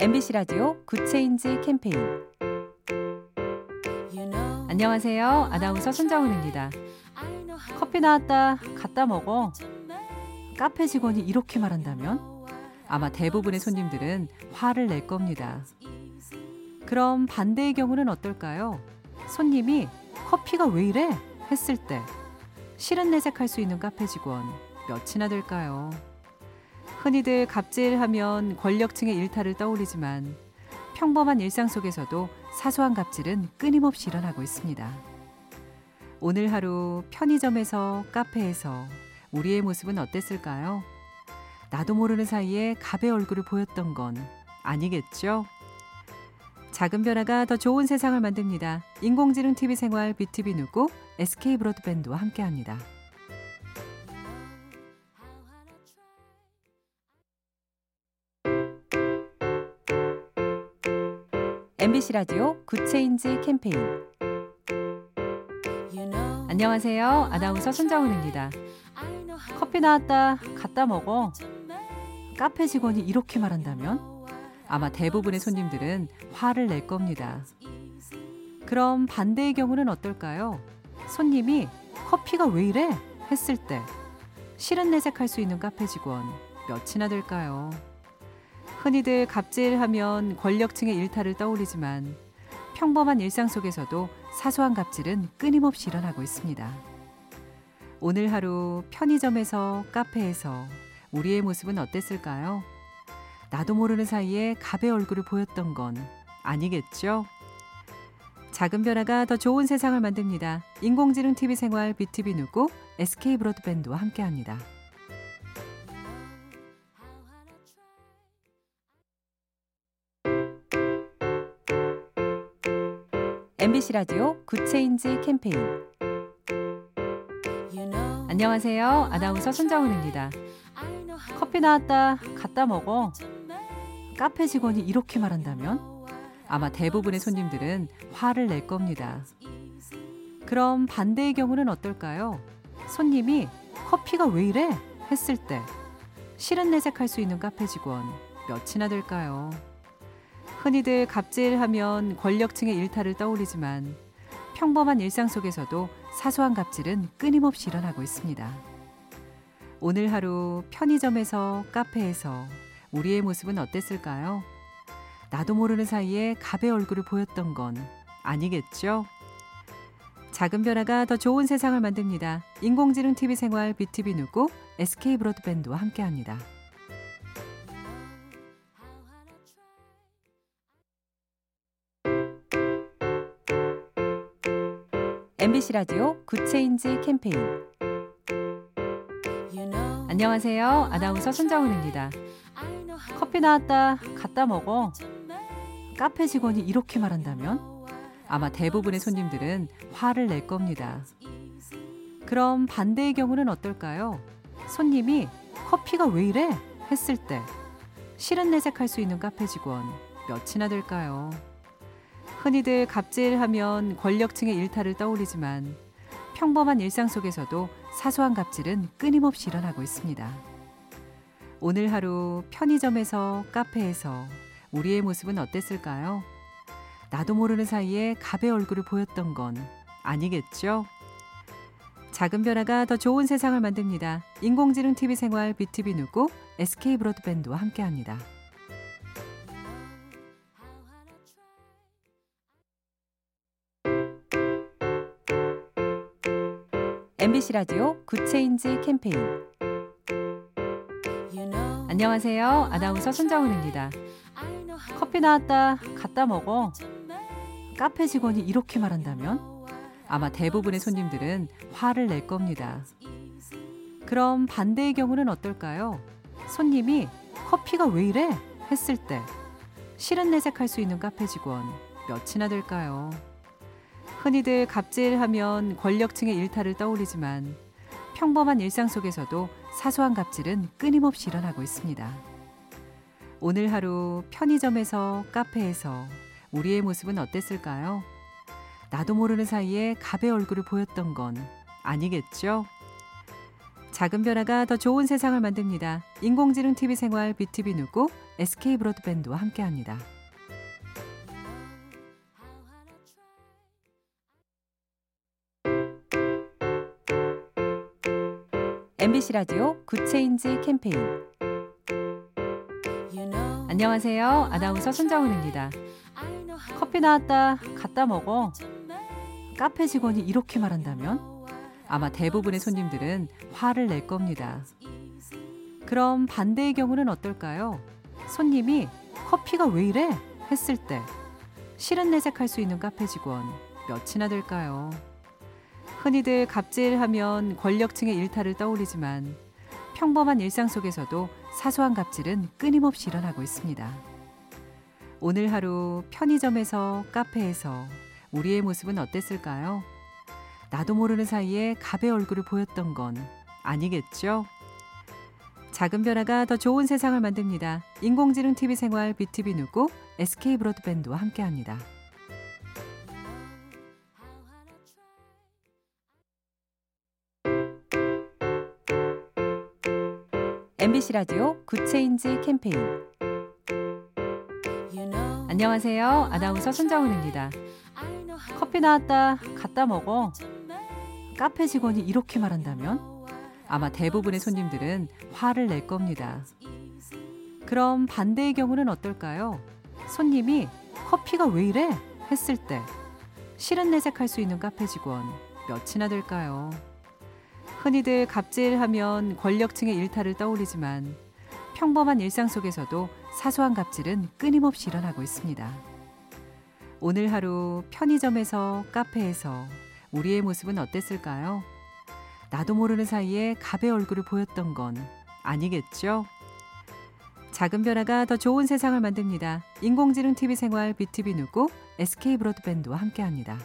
MBC 라디오 굿 체인지 캠페인. 안녕하세요. 아나운서 손정은입니다. 커피 나왔다. 갖다 먹어. 카페 직원이 이렇게 말한다면 아마 대부분의 손님들은 화를 낼 겁니다. 그럼 반대의 경우는 어떨까요? 손님이 커피가 왜 이래? 했을 때 실은 내색할 수 있는 카페 직원 몇이나 될까요? 흔히들 갑질하면 권력층의 일탈을 떠올리지만 평범한 일상 속에서도 사소한 갑질은 끊임없이 일어나고 있습니다. 오늘 하루 편의점에서 카페에서 우리의 모습은 어땠을까요? 나도 모르는 사이에 갑의 얼굴을 보였던 건 아니겠죠? 작은 변화가 더 좋은 세상을 만듭니다. 인공지능 TV 생활 BTV 누구 SK 브로드밴드와 함께합니다. MBC 라디오 굿 체인지 캠페인. 안녕하세요. 아나운서 손정은입니다. 커피 나왔다. 갖다 먹어. 카페 직원이 이렇게 말한다면 아마 대부분의 손님들은 화를 낼 겁니다. 그럼 반대의 경우는 어떨까요? 손님이 커피가 왜 이래? 했을 때 실은 내색할 수 있는 카페 직원 몇이나 될까요? 흔히들 갑질하면 권력층의 일탈을 떠올리지만 평범한 일상 속에서도 사소한 갑질은 끊임없이 일어나고 있습니다. 오늘 하루 편의점에서 카페에서 우리의 모습은 어땠을까요? 나도 모르는 사이에 갑의 얼굴을 보였던 건 아니겠죠? 작은 변화가 더 좋은 세상을 만듭니다. 인공지능 TV 생활 BTV 누구 SK 브로드밴드와 함께합니다. MBC 라디오 굿 체인지 캠페인. 안녕하세요. 아나운서 손정은입니다. 커피 나왔다. 갖다 먹어. 카페 직원이 이렇게 말한다면 아마 대부분의 손님들은 화를 낼 겁니다. 그럼 반대의 경우는 어떨까요? 손님이 커피가 왜 이래? 했을 때 실은 내색할 수 있는 카페 직원 몇이나 될까요? 흔히들 갑질하면 권력층의 일탈을 떠올리지만 평범한 일상 속에서도 사소한 갑질은 끊임없이 일어나고 있습니다. 오늘 하루 편의점에서 카페에서 우리의 모습은 어땠을까요? 나도 모르는 사이에 갑의 얼굴을 보였던 건 아니겠죠? 작은 변화가 더 좋은 세상을 만듭니다. 인공지능 TV 생활 BTV 누구 SK 브로드밴드와 함께합니다. MBC 라디오 굿 체인지 캠페인. 안녕하세요. 아나운서 손정은입니다. 커피 나왔다. 갖다 먹어. 카페 직원이 이렇게 말한다면 아마 대부분의 손님들은 화를 낼 겁니다. 그럼 반대의 경우는 어떨까요? 손님이 커피가 왜 이래? 했을 때 실은 내색할 수 있는 카페 직원 몇이나 될까요? 흔히들 갑질하면 권력층의 일탈을 떠올리지만 평범한 일상 속에서도 사소한 갑질은 끊임없이 일어나고 있습니다. 오늘 하루 편의점에서 카페에서 우리의 모습은 어땠을까요? 나도 모르는 사이에 갑의 얼굴을 보였던 건 아니겠죠? 작은 변화가 더 좋은 세상을 만듭니다. 인공지능 TV 생활 BTV 누구 SK 브로드밴드와 함께합니다. MBC 라디오 굿 체인지 캠페인. 안녕하세요. 아나운서 손정은입니다. 커피 나왔다. 갖다 먹어. 카페 직원이 이렇게 말한다면 아마 대부분의 손님들은 화를 낼 겁니다. 그럼 반대의 경우는 어떨까요? 손님이 커피가 왜 이래? 했을 때 실은 내색할 수 있는 카페 직원 몇이나 될까요? 흔히들 갑질하면 권력층의 일탈을 떠올리지만 평범한 일상 속에서도 사소한 갑질은 끊임없이 일어나고 있습니다. 오늘 하루 편의점에서 카페에서 우리의 모습은 어땠을까요? 나도 모르는 사이에 갑의 얼굴을 보였던 건 아니겠죠? 작은 변화가 더 좋은 세상을 만듭니다. 인공지능 TV 생활 BTV 누구 SK 브로드밴드와 함께합니다. MBC 라디오 굿 체인지 캠페인. 안녕하세요. 아나운서 손정은입니다. 커피 나왔다. 갖다 먹어. 카페 직원이 이렇게 말한다면 아마 대부분의 손님들은 화를 낼 겁니다. 그럼 반대의 경우는 어떨까요? 손님이 커피가 왜 이래? 했을 때 실은 내색할 수 있는 카페 직원 몇이나 될까요? 흔히들 갑질하면 권력층의 일탈을 떠올리지만 평범한 일상 속에서도 사소한 갑질은 끊임없이 일어나고 있습니다. 오늘 하루 편의점에서 카페에서 우리의 모습은 어땠을까요? 나도 모르는 사이에 갑의 얼굴을 보였던 건 아니겠죠? 작은 변화가 더 좋은 세상을 만듭니다. 인공지능 TV 생활 BTV 누구 SK 브로드밴드와 함께합니다. MBC 라디오 굿 체인지 캠페인. 안녕하세요. 아나운서 손정은입니다. 커피 나왔다. 갖다 먹어. 카페 직원이 이렇게 말한다면 아마 대부분의 손님들은 화를 낼 겁니다. 그럼 반대의 경우는 어떨까요? 손님이 커피가 왜 이래? 했을 때 실은 내색할 수 있는 카페 직원 몇이나 될까요? 흔히들 갑질하면 권력층의 일탈을 떠올리지만 평범한 일상 속에서도 사소한 갑질은 끊임없이 일어나고 있습니다. 오늘 하루 편의점에서 카페에서 우리의 모습은 어땠을까요? 나도 모르는 사이에 갑의 얼굴을 보였던 건 아니겠죠? 작은 변화가 더 좋은 세상을 만듭니다. 인공지능 TV 생활 BTV 누구 SK 브로드밴드와 함께합니다.